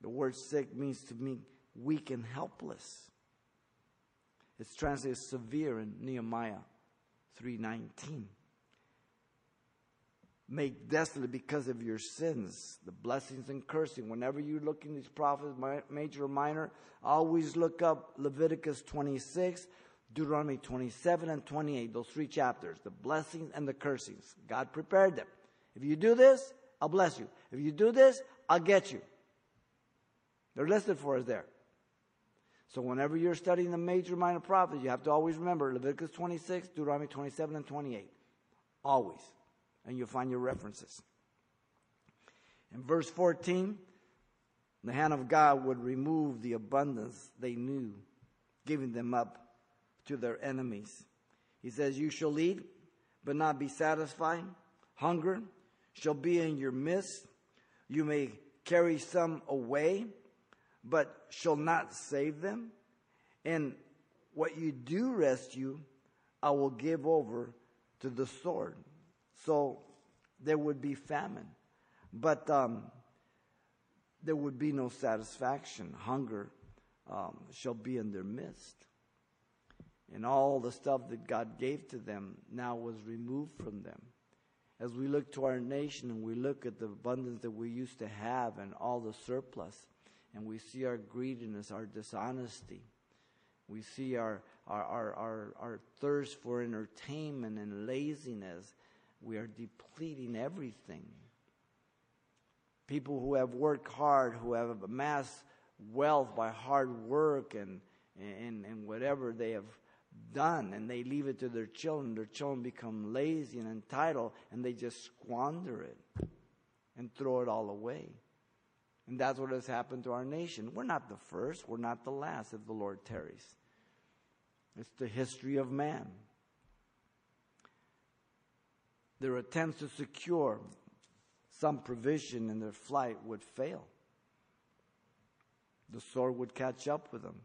The word sick means to mean weak and helpless. It's translated severe in Nehemiah 3:19. Make desolate because of your sins, the blessings and cursing. Whenever you look in these prophets, major or minor, always look up Leviticus 26, Deuteronomy 27 and 28, those three chapters, the blessings and the cursings. God prepared them. If you do this, I'll bless you. If you do this, I'll get you. They're listed for us there. So whenever you're studying the major or minor prophets, you have to always remember Leviticus 26, Deuteronomy 27 and 28. Always. And you'll find your references. In verse 14, the hand of God would remove the abundance they knew, giving them up to their enemies. He says, you shall eat, but not be satisfied. Hunger shall be in your midst. You may carry some away, but shall not save them. And what you do rescue, I will give over to the sword. So there would be famine, but there would be no satisfaction. Hunger shall be in their midst. And all the stuff that God gave to them now was removed from them. As we look to our nation and we look at the abundance that we used to have and all the surplus, and we see our greediness, our dishonesty, we see our thirst for entertainment and laziness, we are depleting everything. People who have worked hard, who have amassed wealth by hard work and whatever they have done, and they leave it to their children. Their children become lazy and entitled, and they just squander it and throw it all away. And that's what has happened to our nation. We're not the first. We're not the last if the Lord tarries. It's the history of man. Their attempts to secure some provision in their flight would fail. The sword would catch up with them.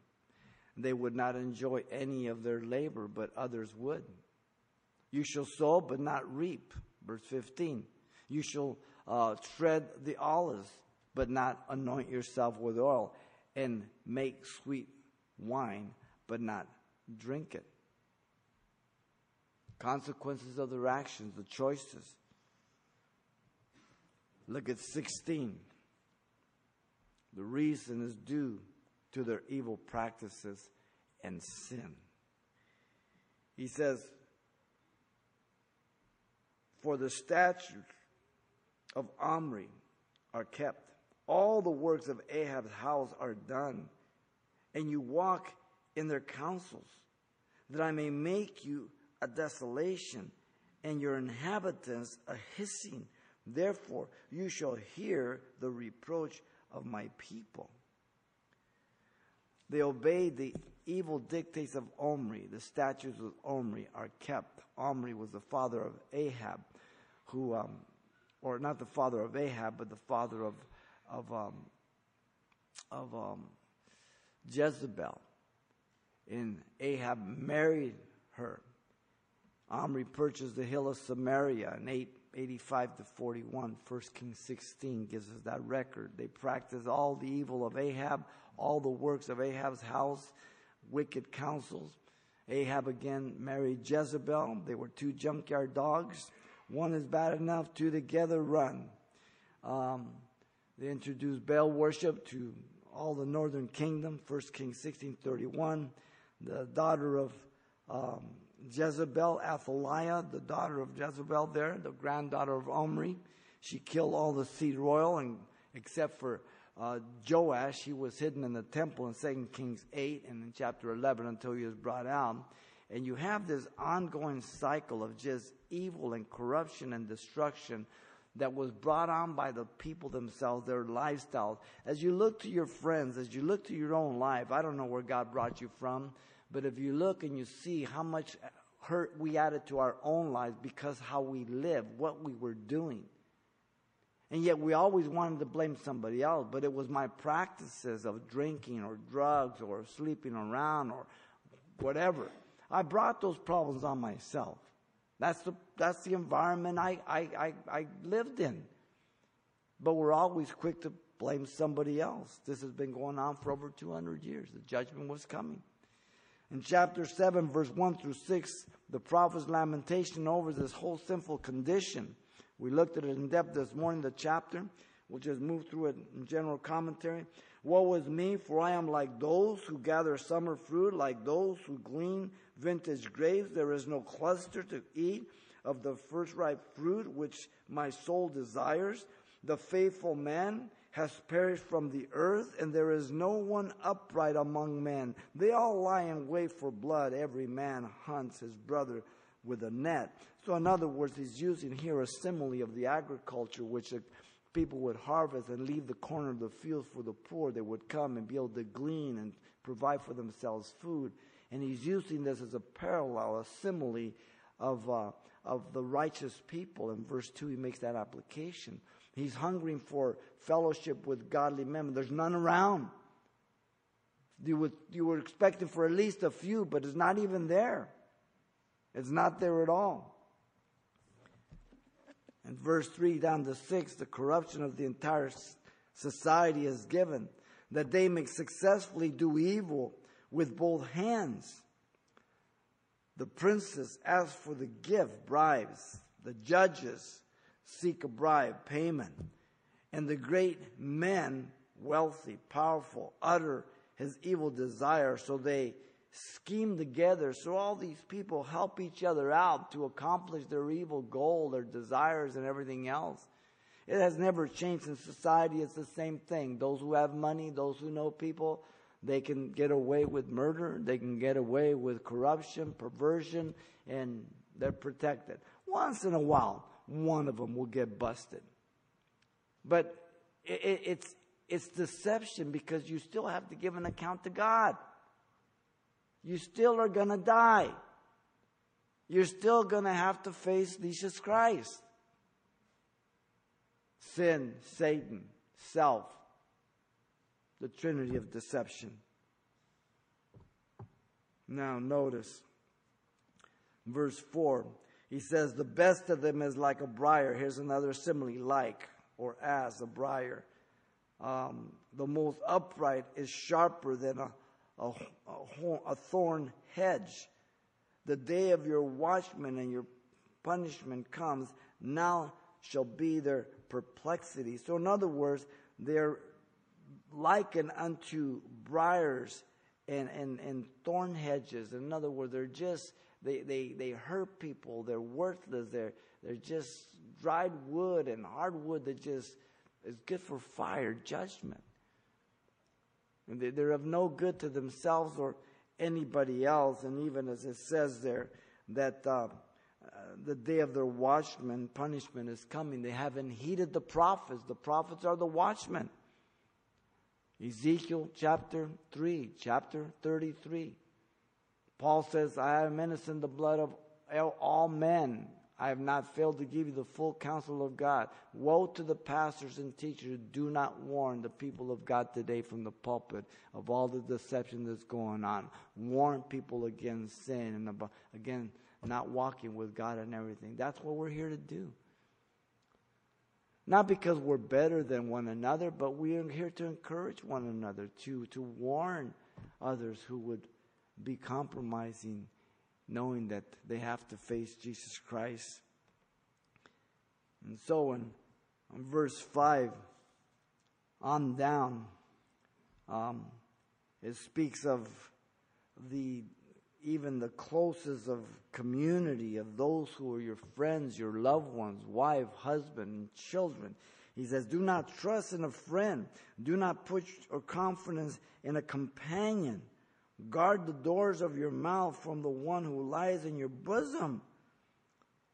They would not enjoy any of their labor, but others would. You shall sow, but not reap. Verse 15. You shall tread the olives, but not anoint yourself with oil, and make sweet wine, but not drink it. Consequences of their actions, the choices. Look at 16. The reason is due to their evil practices and sin. He says, for the statutes of Omri are kept. All the works of Ahab's house are done. And you walk in their counsels, that I may make you a desolation, and your inhabitants a hissing. Therefore, you shall hear the reproach of my people. They obeyed the evil dictates of Omri. The statutes of Omri are kept. Omri was the father of Ahab, who, or not the father of Ahab, but the father of Jezebel. And Ahab married her. Omri purchased the hill of Samaria in 885 to 41. 1 Kings 16 gives us that record. They practiced all the evil of Ahab, all the works of Ahab's house, wicked counsels. Ahab again married Jezebel. They were two junkyard dogs. One is bad enough, two together run. They introduced Baal worship to all the northern kingdom. 1 Kings 16:31. The daughter of Jezebel, Athaliah, the daughter of Jezebel there, the granddaughter of Omri. She killed all the seed royal, and except for Joash, he was hidden in the temple in 2 Kings 8 and in chapter 11 until he was brought out. And you have this ongoing cycle of just evil and corruption and destruction that was brought on by the people themselves, their lifestyles. As you look to your friends, as you look to your own life, I don't know where God brought you from, but if you look and you see how much hurt we added to our own lives because how we lived, what we were doing. And yet we always wanted to blame somebody else, but it was my practices of drinking or drugs or sleeping around or whatever. I brought those problems on myself. That's the environment I lived in. But we're always quick to blame somebody else. This has been going on for over 200 years. The judgment was coming. In chapter 7, verse 1 through 6, the prophet's lamentation over this whole sinful condition. We looked at it in depth this morning, the chapter. We'll just move through it in general commentary. Woe is me, for I am like those who gather summer fruit, like those who glean vintage grapes. There is no cluster to eat of the first ripe fruit which my soul desires. The faithful man has perished from the earth, and there is no one upright among men. They all lie in wait for blood. Every man hunts his brother with a net. So in other words, he's using here a simile of the agriculture, which the people would harvest and leave the corner of the fields for the poor. They would come and be able to glean and provide for themselves food. And he's using this as a parallel, a simile of the righteous people. In verse 2, he makes that application. He's hungering for fellowship with godly men. There's none around. You were expecting for at least a few, but it's not even there. It's not there at all. And verse 3 down to 6, the corruption of the entire society is given, that they may successfully do evil with both hands. The princes ask for the gift, bribes. The judges seek a bribe, payment. And the great men, wealthy, powerful, utter his evil desire, so they scheme together, so all these people help each other out to accomplish their evil goal, their desires, and everything else. It has never changed in society. It's the same thing. Those who have money, those who know people, they can get away with murder. They can get away with corruption, perversion, and they're protected. Once in a while, one of them will get busted. But it's deception, because you still have to give an account to God. You still are going to die. You're still going to have to face Jesus Christ. Sin, Satan, self, the trinity of deception. Now notice verse 4. He says, the best of them is like a briar. Here's another simile, like or as a briar. The most upright is sharper than a thorn hedge. The day of your watchman and your punishment comes. Now shall be their perplexity. So in other words, they're likened unto briars and thorn hedges. In other words, they're just they hurt people. They're worthless. They're just dried wood and hardwood that just is good for fire judgment. They're of no good to themselves or anybody else. And even as it says there, that the day of their watchman punishment is coming. They haven't heeded the prophets. The prophets are the watchmen. Ezekiel chapter 3, chapter 33. Paul says, I am innocent of the blood of all men. I have not failed to give you the full counsel of God. Woe to the pastors and teachers who do not warn the people of God today from the pulpit of all the deception that's going on. Warn people against sin and against not walking with God and everything. That's what we're here to do. Not because we're better than one another, but we are here to encourage one another, to warn others who would be compromising, knowing that they have to face Jesus Christ. And so in verse 5 on down, it speaks of even the closest of community, of those who are your friends, your loved ones, wife, husband, and children. He says, do not trust in a friend. Do not put your confidence in a companion. Guard the doors of your mouth from the one who lies in your bosom.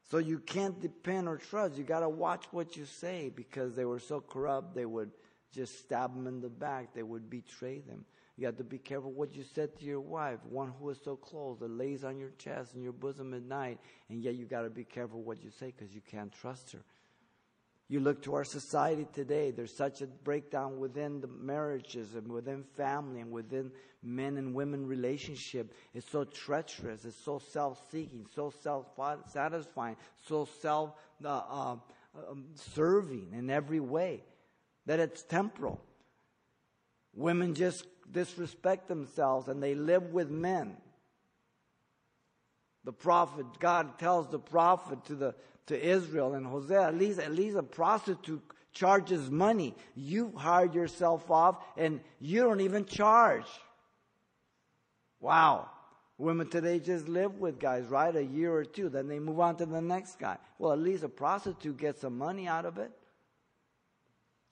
So you can't depend or trust. You got to watch what you say, because they were so corrupt, they would just stab them in the back. They would betray them. You got to be careful what you said to your wife, one who is so close, that lays on your chest and your bosom at night. And yet you got to be careful what you say, because you can't trust her. You look to our society today, there's such a breakdown within the marriages and within family and within men and women relationship. It's so treacherous. It's so self-seeking, so self-satisfying, so self-serving in every way that it's temporal. Women just disrespect themselves and they live with men. The prophet, God tells the prophet to Israel and Hosea, at least a prostitute charges money. You hired yourself off and you don't even charge. Wow. Women today just live with guys, right? A year or two. Then they move on to the next guy. Well, at least a prostitute gets some money out of it.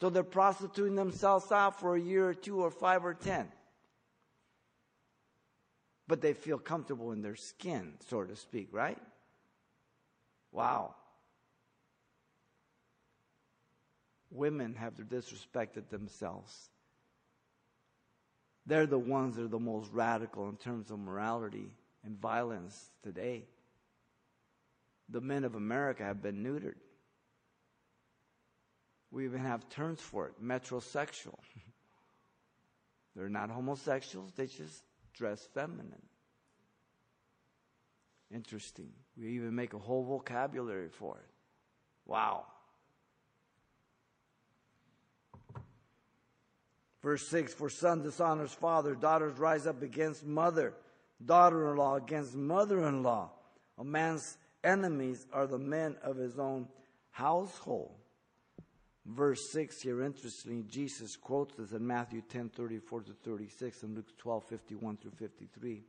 So they're prostituting themselves out for a year or two or 5 or 10. But they feel comfortable in their skin, so to speak, right? Wow. Women have disrespected themselves. They're the ones that are the most radical in terms of morality and violence today. The men of America have been neutered. We even have terms for it, metrosexual. They're not homosexuals, they just dress feminine. Interesting. We even make a whole vocabulary for it. Wow. Verse 6, for son dishonors father, daughters rise up against mother, daughter-in-law against mother-in-law. A man's enemies are the men of his own household. Verse 6 here, interestingly, Jesus quotes this in Matthew 10:34-36 and Luke 12:51-53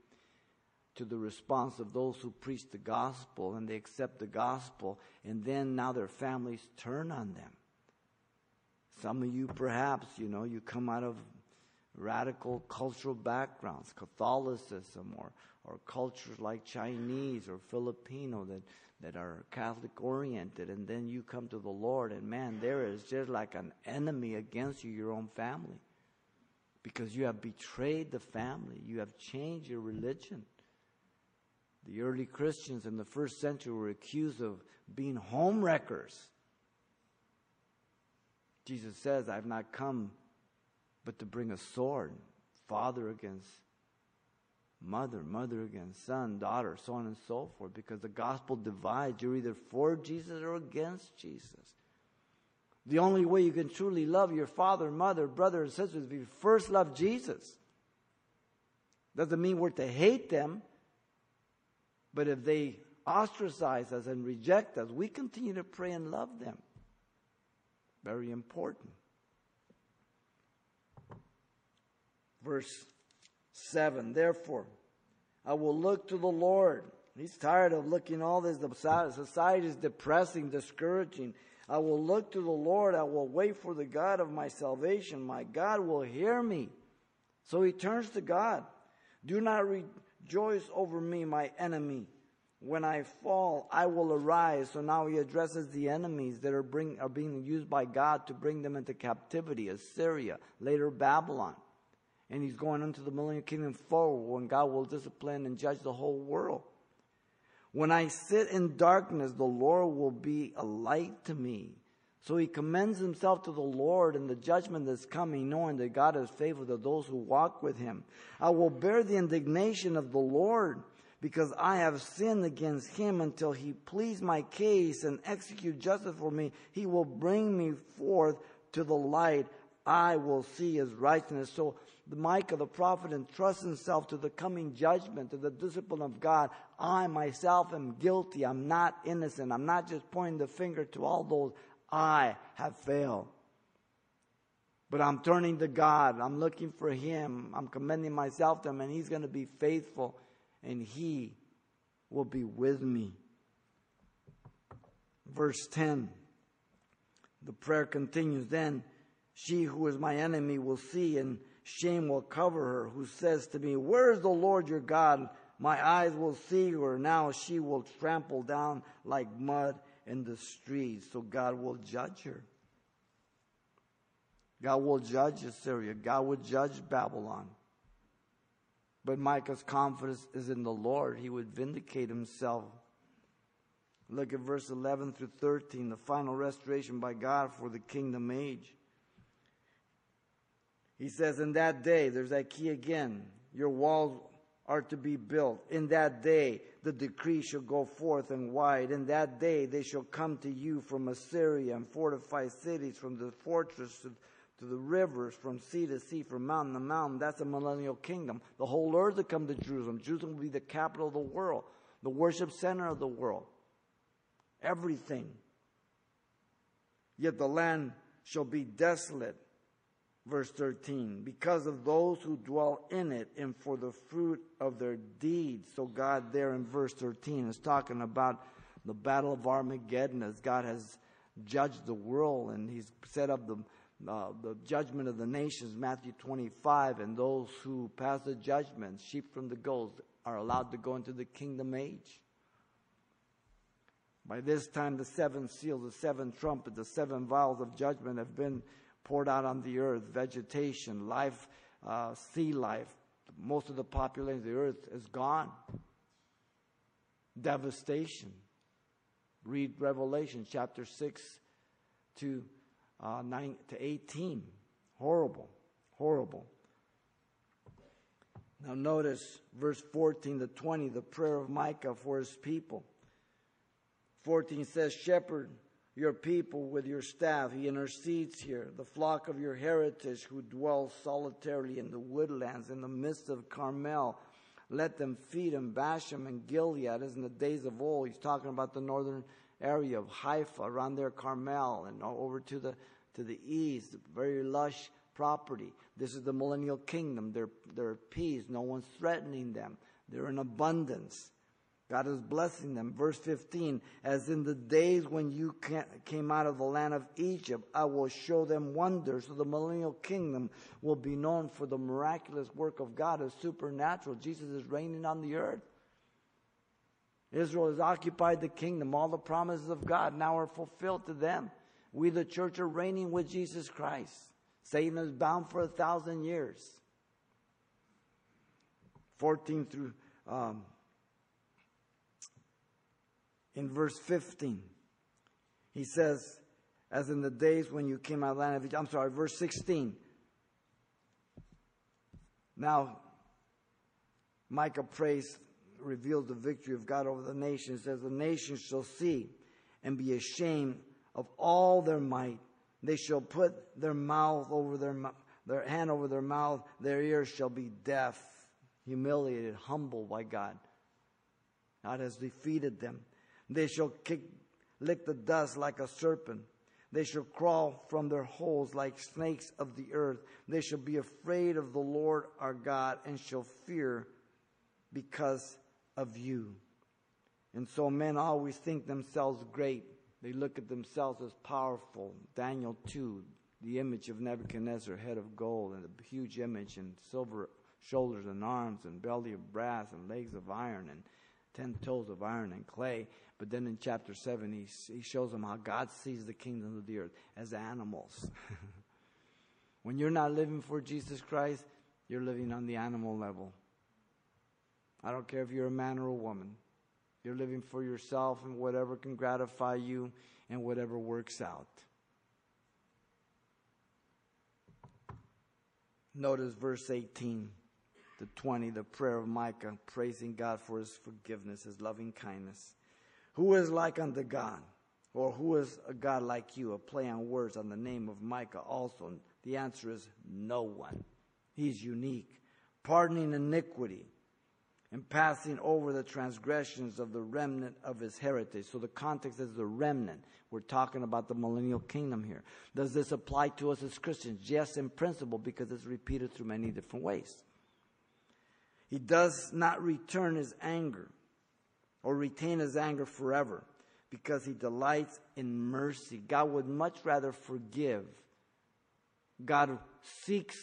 to the response of those who preach the gospel and they accept the gospel and then now their families turn on them. Some of you perhaps, you come out of radical cultural backgrounds, Catholicism or cultures like Chinese or Filipino that are Catholic oriented, and then you come to the Lord and man, there is just like an enemy against you, your own family, because you have betrayed the family. You have changed your religion. The early Christians in the first century were accused of being homewreckers. Jesus says, I've not come but to bring a sword, father against mother, mother against son, daughter, so on and so forth, because the gospel divides. You're either for Jesus or against Jesus. The only way you can truly love your father, mother, brother, and sister is if you first love Jesus. Doesn't mean we're to hate them, but if they ostracize us and reject us, we continue to pray and love them. Very important. Verse 7, therefore, I will look to the Lord. He's tired of looking all this. Society is depressing, discouraging. I will look to the Lord. I will wait for the God of my salvation. My God will hear me. So he turns to God. Do not rejoice over me, my enemy. When I fall, I will arise. So now he addresses the enemies that are being used by God to bring them into captivity. Assyria, later Babylon. And he's going into the millennial kingdom forward when God will discipline and judge the whole world. When I sit in darkness, the Lord will be a light to me. So he commends himself to the Lord in the judgment that's coming, knowing that God is faithful to those who walk with him. I will bear the indignation of the Lord because I have sinned against him until he pleads my case and execute justice for me. He will bring me forth to the light. I will see his righteousness. So Micah, the prophet, entrusts himself to the coming judgment, to the discipline of God. I myself am guilty. I'm not innocent. I'm not just pointing the finger to all those I have failed. But I'm turning to God. I'm looking for him. I'm commending myself to him, and he's going to be faithful, and he will be with me. Verse 10, the prayer continues then. She who is my enemy will see, and shame will cover her, who says to me, where is the Lord your God? My eyes will see her. Now she will trample down like mud in the streets. So God will judge her. God will judge Assyria. God will judge Babylon. But Micah's confidence is in the Lord. He would vindicate himself. Look at verse 11 through 13, the final restoration by God for the kingdom age. He says, in that day, there's that key again, your walls are to be built. In that day, the decree shall go forth and wide. In that day, they shall come to you from Assyria and fortify cities, from the fortress to the rivers, from sea to sea, from mountain to mountain. That's a millennial kingdom. The whole earth will come to Jerusalem. Jerusalem will be the capital of the world, the worship center of the world. Everything. Yet the land shall be desolate. Verse 13, because of those who dwell in it and for the fruit of their deeds. So God there in verse 13 is talking about the battle of Armageddon as God has judged the world and he's set up the judgment of the nations, Matthew 25, and those who pass the judgment, sheep from the goats, are allowed to go into the kingdom age. By this time, the seven seals, the seven trumpets, the seven vials of judgment have been poured out on the earth, vegetation, life, sea life. Most of the population of the earth is gone. Devastation. Read Revelation chapter 6 to 9 to 18. Horrible, horrible. Now notice verse 14 to 20, the prayer of Micah for his people. 14 says, shepherd your people with your staff. He intercedes here. The flock of your heritage who dwell solitarily in the woodlands in the midst of Carmel. Let them feed in Bashan and Gilead as in the days of old. He's talking about the northern area of Haifa around there, Carmel, and over to the east. Very lush property. This is the millennial kingdom. They're at peace. No one's threatening them. They're in abundance. God is blessing them. Verse 15, as in the days when you came out of the land of Egypt, I will show them wonders. So the millennial kingdom will be known for the miraculous work of God as supernatural. Jesus is reigning on the earth. Israel has occupied the kingdom. All the promises of God now are fulfilled to them. We, the church, are reigning with Jesus Christ. Satan is bound for 1,000 years. 14 through... In verse 15, he says, as in the days when you came out of the land of Egypt. I'm sorry, verse 16. Now, Micah prays, reveals the victory of God over the nations. It says, the nations shall see and be ashamed of all their might. They shall put their mouth over their hand over their mouth. Their ears shall be deaf, humiliated, humbled by God. God has defeated them. They shall lick the dust like a serpent. They shall crawl from their holes like snakes of the earth. They shall be afraid of the Lord our God and shall fear because of you. And so men always think themselves great. They look at themselves as powerful. Daniel 2, the image of Nebuchadnezzar, head of gold, and a huge image, and silver shoulders and arms, and belly of brass, and legs of iron, and 10 toes of iron and clay. But then in chapter 7, he shows them how God sees the kingdom of the earth as animals. When you're not living for Jesus Christ, you're living on the animal level. I don't care if you're a man or a woman. You're living for yourself and whatever can gratify you and whatever works out. Notice verse 18 to 20, the prayer of Micah, praising God for his forgiveness, his loving kindness. Who is like unto God? Or who is a God like you? A play on words on the name of Micah also. And the answer is no one. He's unique. Pardoning iniquity and passing over the transgressions of the remnant of his heritage. So the context is the remnant. We're talking about the millennial kingdom here. Does this apply to us as Christians? Yes, in principle, because it's repeated through many different ways. He does not return his anger or retain his anger forever, because he delights in mercy. God would much rather forgive. God seeks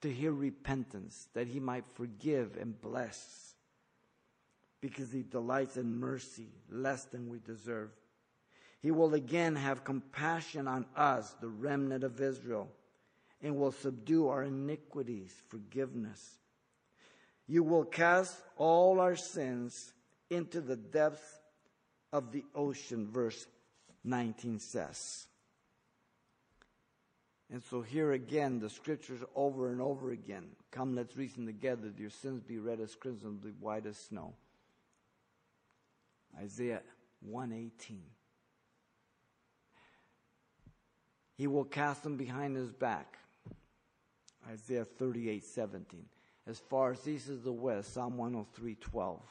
to hear repentance, that he might forgive and bless, because he delights in mercy, less than we deserve. He will again have compassion on us, the remnant of Israel, and will subdue our iniquities, forgiveness. You will cast all our sins into the depths of the ocean, verse 19 says. And so here again, the scriptures over and over again. Come, let's reason together. Your sins be red as crimson, be white as snow. Isaiah 1:18. He will cast them behind his back. Isaiah 38:17. As far as east as the west, Psalm 103:12.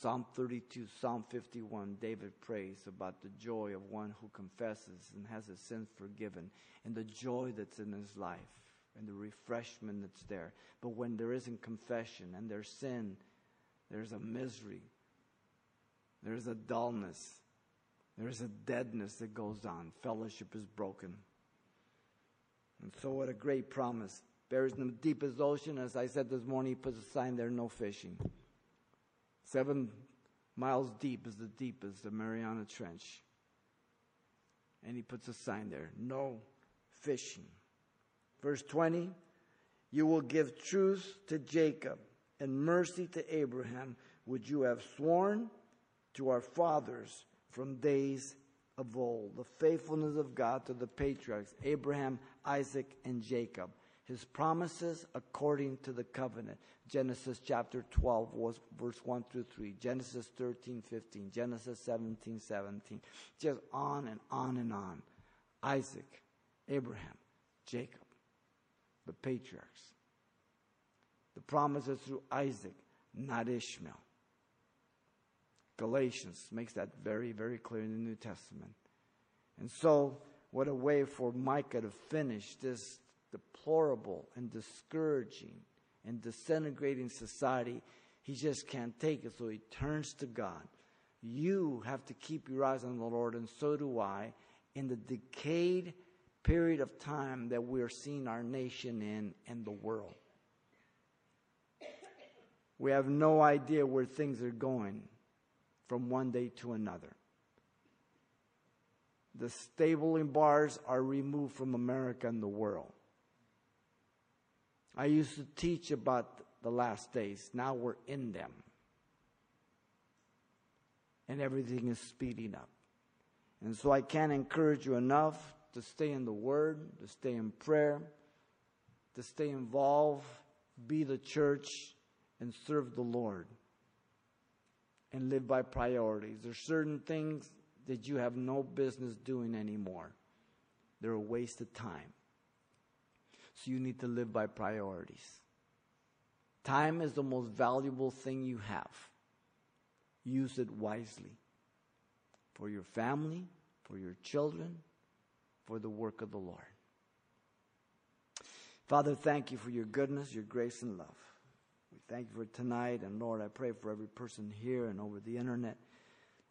Psalm 32, Psalm 51, David prays about the joy of one who confesses and has his sins forgiven, and the joy that's in his life, and the refreshment that's there. But when there isn't confession and there's sin, there's a misery, there's a dullness, there's a deadness that goes on. Fellowship is broken. And so what a great promise. Buries in the deepest ocean. As I said this morning, he puts a sign there, no fishing. 7 miles deep is the deepest, the Mariana Trench. And he puts a sign there, no fishing. Verse 20, you will give truth to Jacob and mercy to Abraham, which you have sworn to our fathers from days of old. The faithfulness of God to the patriarchs, Abraham, Isaac, and Jacob. His promises according to the covenant. Genesis chapter 12, verse 1 through 3. Genesis 13, 15. Genesis 17, 17. Just on and on and on. Isaac, Abraham, Jacob, the patriarchs. The promises through Isaac, not Ishmael. Galatians makes that very, very clear in the New Testament. And so, what a way for Micah to finish this deplorable and discouraging and disintegrating society. He just can't take it, so he turns to God. You have to keep your eyes on the Lord, and so do I, in the decayed period of time that we are seeing our nation in and the world. We have no idea where things are going from one day to another. The stabling bars are removed from America and the world. I used to teach about the last days. Now we're in them. And everything is speeding up. And so I can't encourage you enough to stay in the Word, to stay in prayer, to stay involved, be the church, and serve the Lord. And live by priorities. There's certain things that you have no business doing anymore. They're a waste of time. So you need to live by priorities. Time is the most valuable thing you have. Use it wisely. For your family, for your children, for the work of the Lord. Father, thank you for your goodness, your grace, and love. We thank you for tonight. And Lord, I pray for every person here and over the internet.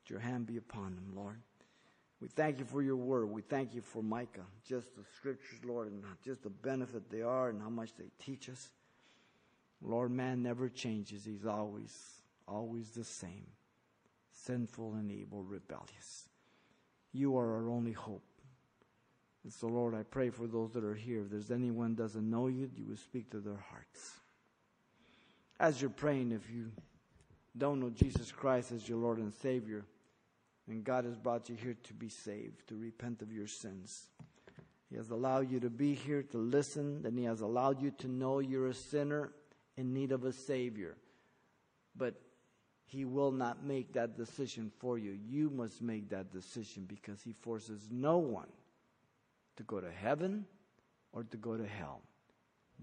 Let your hand be upon them, Lord. We thank you for your word. We thank you for Micah, just the scriptures, Lord, and just the benefit they are and how much they teach us. Lord, man never changes. He's always the same, sinful and evil, rebellious. You are our only hope. And so, Lord, I pray for those that are here. If there's anyone that doesn't know you, you will speak to their hearts. As you're praying, if you don't know Jesus Christ as your Lord and Savior, and God has brought you here to be saved, to repent of your sins. He has allowed you to be here, to listen, and He has allowed you to know you're a sinner in need of a Savior. But He will not make that decision for you. You must make that decision, because He forces no one to go to heaven or to go to hell.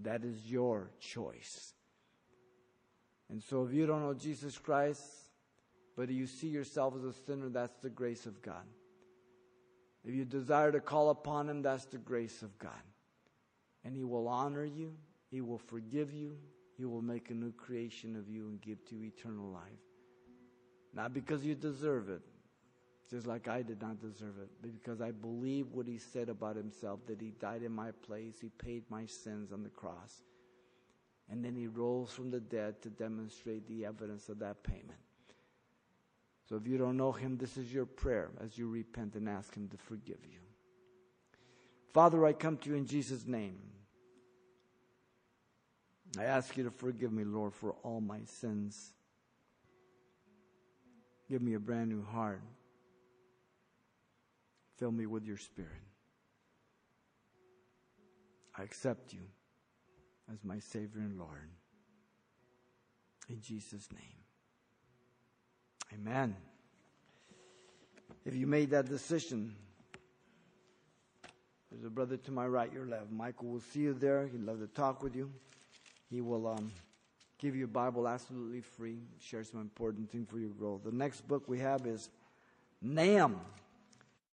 That is your choice. And so if you don't know Jesus Christ, but if you see yourself as a sinner, that's the grace of God. If you desire to call upon Him, that's the grace of God. And He will honor you. He will forgive you. He will make a new creation of you and give to you eternal life. Not because you deserve it, just like I did not deserve it, but because I believe what He said about Himself, that He died in my place. He paid my sins on the cross. And then He rose from the dead to demonstrate the evidence of that payment. So if you don't know Him, this is your prayer as you repent and ask Him to forgive you. Father, I come to you in Jesus' name. I ask you to forgive me, Lord, for all my sins. Give me a brand new heart. Fill me with your Spirit. I accept you as my Savior and Lord. In Jesus' name. Amen. If you made that decision, there's a brother to my right, your left. Michael will see you there. He'd love to talk with you. He will give you a Bible absolutely free. Share some important thing for your growth. The next book we have is Nahum.